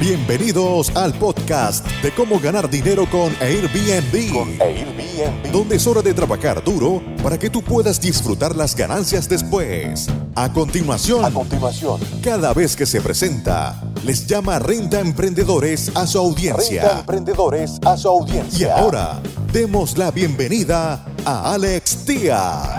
Bienvenidos al podcast de cómo ganar dinero con Airbnb. Donde es hora de trabajar duro para que tú puedas disfrutar las ganancias después. A continuación, cada vez que se presenta, les llama Renta Emprendedores a su audiencia. Y ahora, demos la bienvenida a Alex Díaz.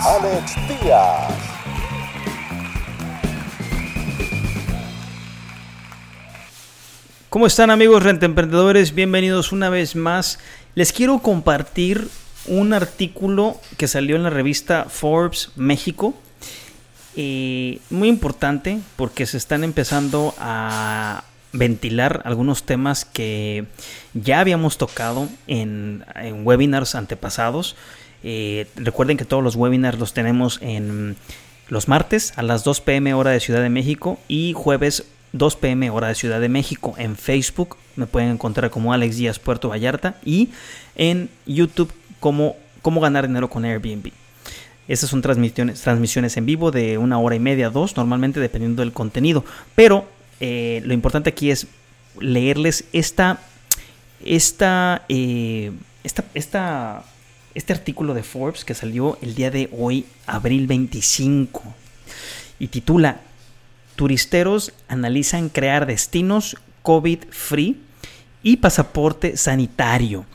¿Cómo están, amigos Renta Emprendedores? Bienvenidos una vez más. Les quiero compartir un artículo que salió en la revista Forbes México. Muy importante porque se están empezando a ventilar algunos temas que ya habíamos tocado en webinars antepasados. Recuerden que todos los webinars los tenemos en los martes a las 2 p.m. hora de Ciudad de México y jueves 2 p.m. hora de Ciudad de México. En Facebook me pueden encontrar como Alex Díaz Puerto Vallarta y en YouTube como Cómo Ganar Dinero con Airbnb. Estas son transmisiones en vivo de 1 hora y media, 2, normalmente dependiendo del contenido. Pero lo importante aquí es leerles este artículo de Forbes que salió el día de hoy, abril 25, y titula Turisteros analizan crear destinos COVID-free y pasaporte sanitario.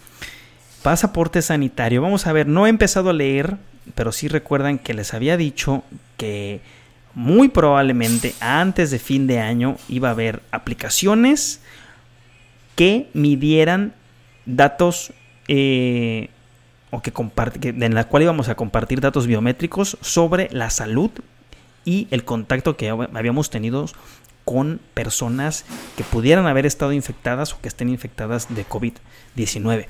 Vamos a ver, no he empezado a leer, pero sí recuerdan que les había dicho que muy probablemente antes de fin de año iba a haber aplicaciones que midieran datos o en la cual íbamos a compartir datos biométricos sobre la salud y el contacto que habíamos tenido con personas que pudieran haber estado infectadas o que estén infectadas de COVID-19.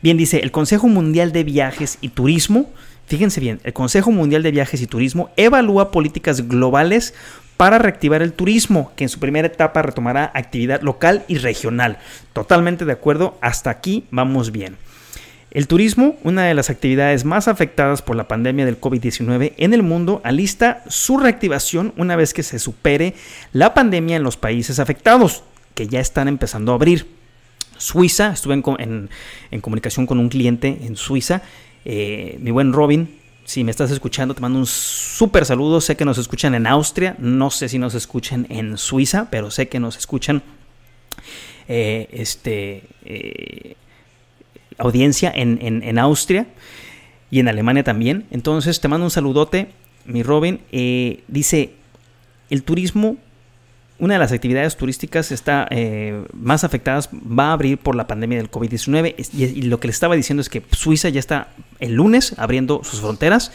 Bien, dice el Consejo Mundial de Viajes y Turismo. Fíjense bien, el Consejo Mundial de Viajes y Turismo evalúa políticas globales para reactivar el turismo, que en su primera etapa retomará actividad local y regional. Totalmente de acuerdo, hasta aquí vamos bien. El turismo, una de las actividades más afectadas por la pandemia del COVID-19 en el mundo, alista su reactivación una vez que se supere la pandemia en los países afectados, que ya están empezando a abrir. Suiza, estuve en comunicación con un cliente en Suiza. Mi buen Robin, si me estás escuchando, te mando un súper saludo. Sé que nos escuchan en Austria, no sé si nos escuchan en Suiza, pero sé que nos escuchan audiencia en Austria y en Alemania también. Entonces te mando un saludote, mi Robin. Dice, el turismo, una de las actividades turísticas está más afectadas, va a abrir por la pandemia del COVID-19, y lo que les estaba diciendo es que Suiza ya está el lunes abriendo sus fronteras,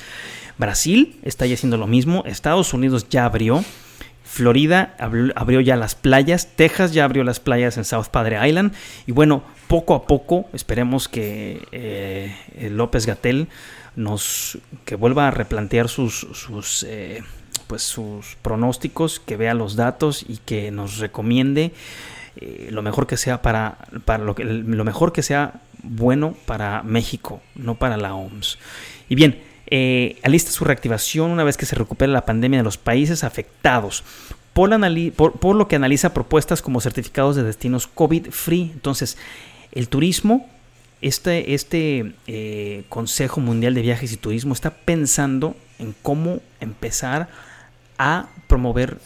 Brasil está ya haciendo lo mismo, Estados Unidos ya abrió, Florida abrió ya las playas, Texas ya abrió las playas en South Padre Island, y bueno, poco a poco esperemos que López-Gatell que vuelva a replantear sus pronósticos, que vea los datos y que nos recomiende lo mejor que sea para lo mejor que sea bueno para México, no para la OMS. Y bien, alista su reactivación una vez que se recupere la pandemia de los países afectados. Por lo que analiza propuestas como certificados de destinos COVID-free. Entonces, el turismo, este Consejo Mundial de Viajes y Turismo está pensando en cómo empezar a promover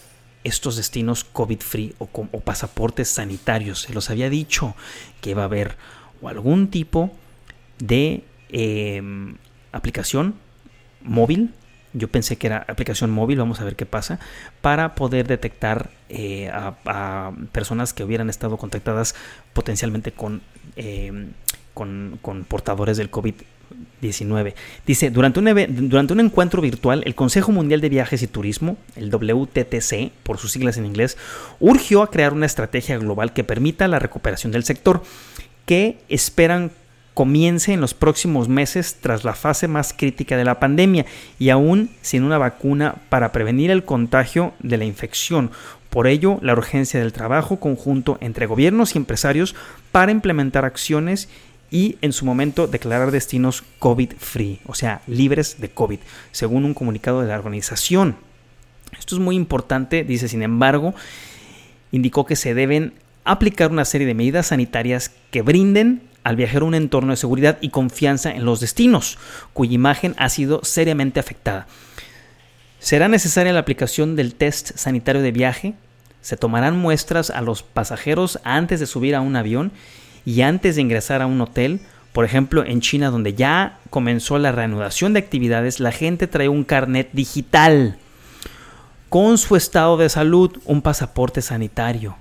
estos destinos COVID-free o pasaportes sanitarios. Se los había dicho que va a haber algún tipo de aplicación móvil. Yo pensé que era aplicación móvil, vamos a ver qué pasa, para poder detectar a personas que hubieran estado contactadas potencialmente con portadores del COVID-19. Dice, durante un encuentro virtual, el Consejo Mundial de Viajes y Turismo, el WTTC, por sus siglas en inglés, urgió a crear una estrategia global que permita la recuperación del sector, que esperan comience en los próximos meses tras la fase más crítica de la pandemia y aún sin una vacuna para prevenir el contagio de la infección. Por ello, la urgencia del trabajo conjunto entre gobiernos y empresarios para implementar acciones y en su momento declarar destinos COVID-free, o sea, libres de COVID, según un comunicado de la organización. Esto es muy importante, dice, sin embargo, indicó que se deben aplicar una serie de medidas sanitarias que brinden al viajero un entorno de seguridad y confianza en los destinos, cuya imagen ha sido seriamente afectada. Será necesaria la aplicación del test sanitario de viaje, se tomarán muestras a los pasajeros antes de subir a un avión y antes de ingresar a un hotel. Por ejemplo, en China, donde ya comenzó la reanudación de actividades, la gente trae un carnet digital con su estado de salud, un pasaporte sanitario.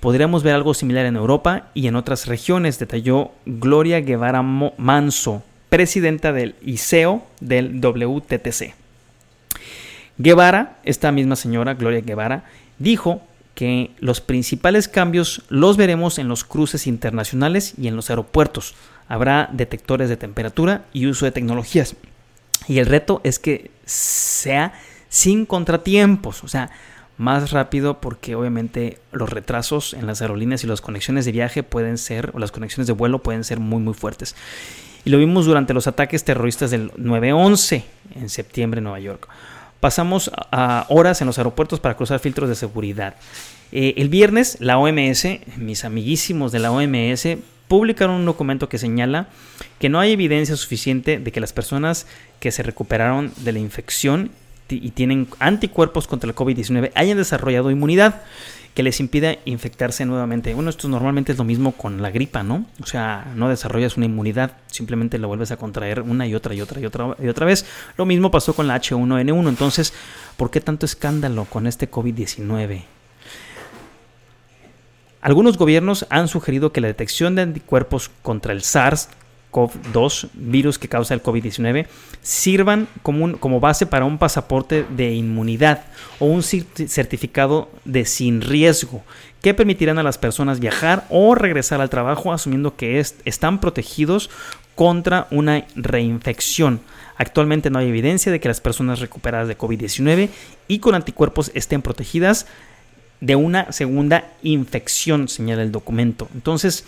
Podríamos ver algo similar en Europa y en otras regiones, detalló Gloria Guevara Manso, presidenta del ICEO del WTTC. Guevara, esta misma señora, Gloria Guevara, dijo que los principales cambios los veremos en los cruces internacionales y en los aeropuertos. Habrá detectores de temperatura y uso de tecnologías. Y el reto es que sea sin contratiempos, o sea, más rápido, porque obviamente los retrasos en las aerolíneas y las conexiones de viaje pueden ser, o las conexiones de vuelo pueden ser muy muy fuertes. Y lo vimos durante los ataques terroristas del 9/11 en septiembre en Nueva York. Pasamos a horas en los aeropuertos para cruzar filtros de seguridad. El viernes, la OMS, mis amiguísimos de la OMS, publicaron un documento que señala que no hay evidencia suficiente de que las personas que se recuperaron de la infección y tienen anticuerpos contra el COVID-19 hayan desarrollado inmunidad que les impida infectarse nuevamente. Bueno, esto normalmente es lo mismo con la gripa, ¿no? O sea, no desarrollas una inmunidad, simplemente la vuelves a contraer una y otra vez. Lo mismo pasó con la H1N1. Entonces, ¿por qué tanto escándalo con este COVID-19? Algunos gobiernos han sugerido que la detección de anticuerpos contra el SARS COV2, virus que causa el COVID-19, sirvan como base para un pasaporte de inmunidad o un certificado de sin riesgo que permitirán a las personas viajar o regresar al trabajo asumiendo que están protegidos contra una reinfección. Actualmente no hay evidencia de que las personas recuperadas de COVID-19 y con anticuerpos estén protegidas de una segunda infección, señala el documento. Entonces,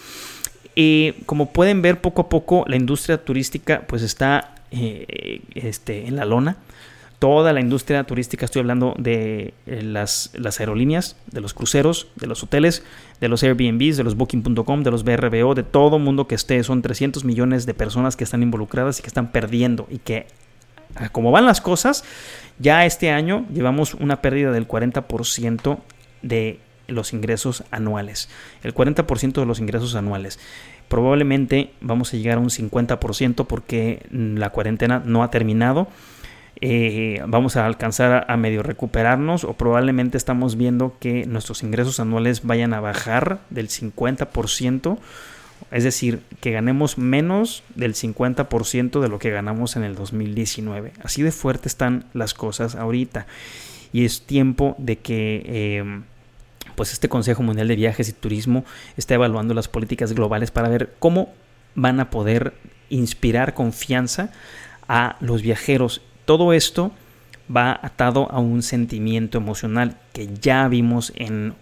como pueden ver, poco a poco la industria turística pues está en la lona. Toda la industria turística, estoy hablando de las aerolíneas, de los cruceros, de los hoteles, de los Airbnbs, de los booking.com, de los VRBO, de todo mundo que esté. Son 300 millones de personas que están involucradas y que están perdiendo, y que como van las cosas, ya este año llevamos una pérdida del 40% de los ingresos anuales, el 40% de los ingresos anuales. Probablemente vamos a llegar a un 50% porque la cuarentena no ha terminado. Vamos a alcanzar a medio recuperarnos, o probablemente estamos viendo que nuestros ingresos anuales vayan a bajar del 50%, es decir, que ganemos menos del 50% de lo que ganamos en el 2019. Así de fuerte están las cosas ahorita, y es tiempo de que pues este Consejo Mundial de Viajes y Turismo está evaluando las políticas globales para ver cómo van a poder inspirar confianza a los viajeros. Todo esto va atado a un sentimiento emocional que ya vimos en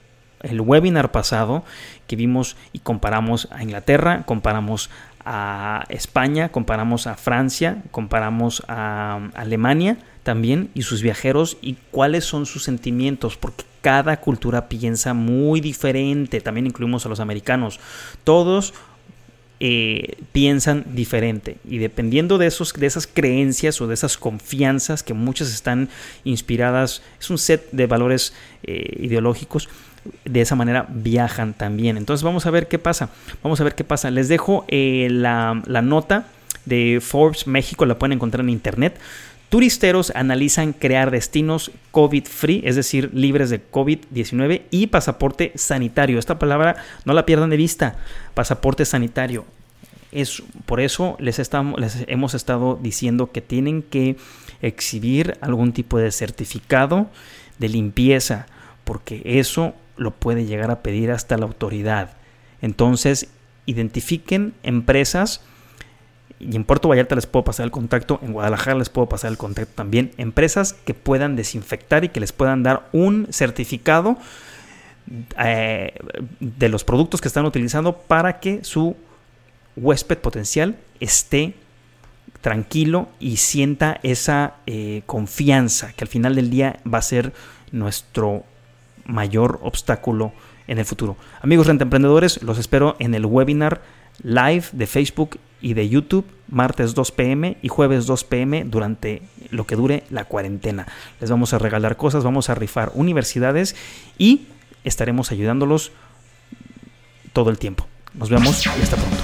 el webinar pasado, que vimos y comparamos a Inglaterra, comparamos a España, comparamos a Francia, comparamos a Alemania también y sus viajeros, y cuáles son sus sentimientos, porque cada cultura piensa muy diferente. También incluimos a los americanos. Todos piensan diferente, y dependiendo de esas creencias o de esas confianzas, que muchas están inspiradas, es un set de valores ideológicos. De esa manera viajan también. Entonces vamos a ver qué pasa. Les dejo la nota de Forbes México, la pueden encontrar en internet. Turisteros analizan crear destinos COVID-free, es decir, libres de COVID-19, y pasaporte sanitario. Esta palabra no la pierdan de vista, pasaporte sanitario. Por eso les hemos estado diciendo que tienen que exhibir algún tipo de certificado de limpieza, porque eso lo puede llegar a pedir hasta la autoridad. Entonces, identifiquen empresas. Y en Puerto Vallarta les puedo pasar el contacto, en Guadalajara les puedo pasar el contacto también. Empresas que puedan desinfectar y que les puedan dar un certificado de los productos que están utilizando para que su huésped potencial esté tranquilo y sienta esa confianza, que al final del día va a ser nuestro mayor obstáculo en el futuro. Amigos rentemprendedores, los espero en el webinar live de Facebook y de YouTube, martes 2 p.m. y jueves 2 p.m. durante lo que dure la cuarentena. Les vamos a regalar cosas, vamos a rifar universidades y estaremos ayudándolos todo el tiempo. Nos vemos y hasta pronto.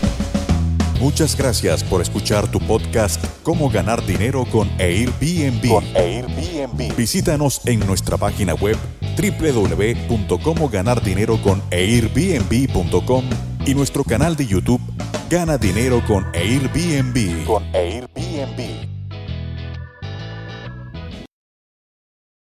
Muchas gracias por escuchar tu podcast Cómo ganar dinero con Airbnb. Visítanos en nuestra página web www.comoganardineroconairbnb.com y nuestro canal de YouTube Gana Dinero con Airbnb.